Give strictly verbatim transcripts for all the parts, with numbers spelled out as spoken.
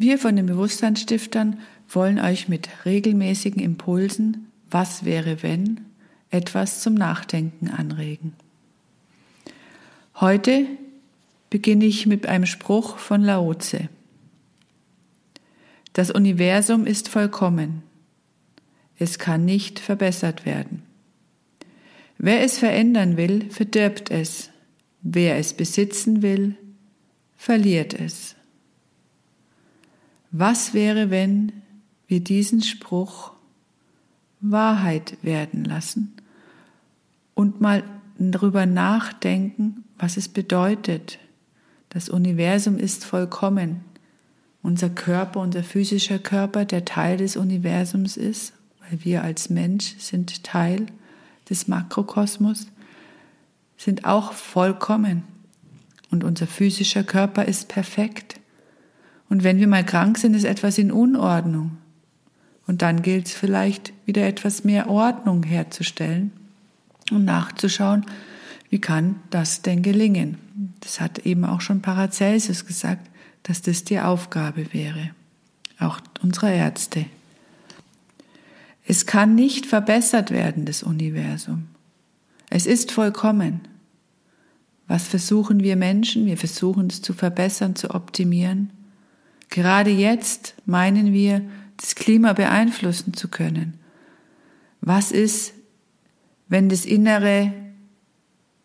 Wir von den Bewusstseinsstiftern wollen euch mit regelmäßigen Impulsen, was wäre wenn, etwas zum Nachdenken anregen. Heute beginne ich mit einem Spruch von Laotse. Das Universum ist vollkommen. Es kann nicht verbessert werden. Wer es verändern will, verdirbt es. Wer es besitzen will, verliert es. Was wäre, wenn wir diesen Spruch Wahrheit werden lassen und mal darüber nachdenken, was es bedeutet? Das Universum ist vollkommen. Unser Körper, unser physischer Körper, der Teil des Universums ist, weil wir als Mensch sind Teil des Makrokosmos, sind auch vollkommen. Und unser physischer Körper ist perfekt. Und wenn wir mal krank sind, ist etwas in Unordnung. Und dann gilt es vielleicht, wieder etwas mehr Ordnung herzustellen und nachzuschauen, wie kann das denn gelingen? Das hat eben auch schon Paracelsus gesagt, dass das die Aufgabe wäre, auch unserer Ärzte. Es kann nicht verbessert werden, das Universum. Es ist vollkommen. Was versuchen wir Menschen? Wir versuchen es zu verbessern, zu optimieren. Gerade jetzt meinen wir, das Klima beeinflussen zu können. Was ist, wenn das Innere,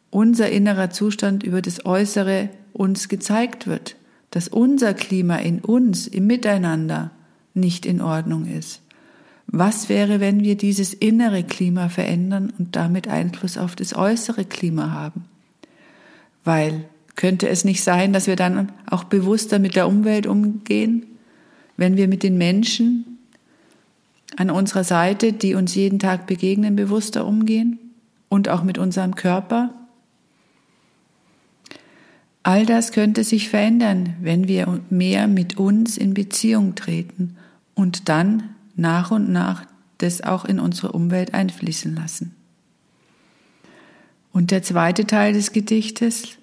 unser innerer Zustand über das Äußere uns gezeigt wird, dass unser Klima in uns, im Miteinander nicht in Ordnung ist? Was wäre, wenn wir dieses innere Klima verändern und damit Einfluss auf das äußere Klima haben? Weil könnte es nicht sein, dass wir dann auch bewusster mit der Umwelt umgehen? Wenn wir mit den Menschen an unserer Seite, die uns jeden Tag begegnen, bewusster umgehen und auch mit unserem Körper. All das könnte sich verändern, wenn wir mehr mit uns in Beziehung treten und dann nach und nach das auch in unsere Umwelt einfließen lassen. Und der zweite Teil des Gedichtes: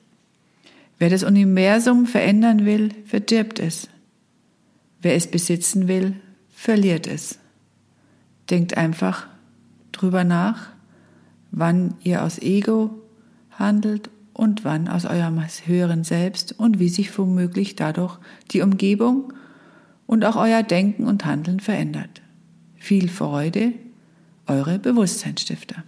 Wer das Universum verändern will, verdirbt es. Wer es besitzen will, verliert es. Denkt einfach drüber nach, wann ihr aus Ego handelt und wann aus eurem höheren Selbst und wie sich womöglich dadurch die Umgebung und auch euer Denken und Handeln verändert. Viel Freude, eure Bewusstseinsstifter.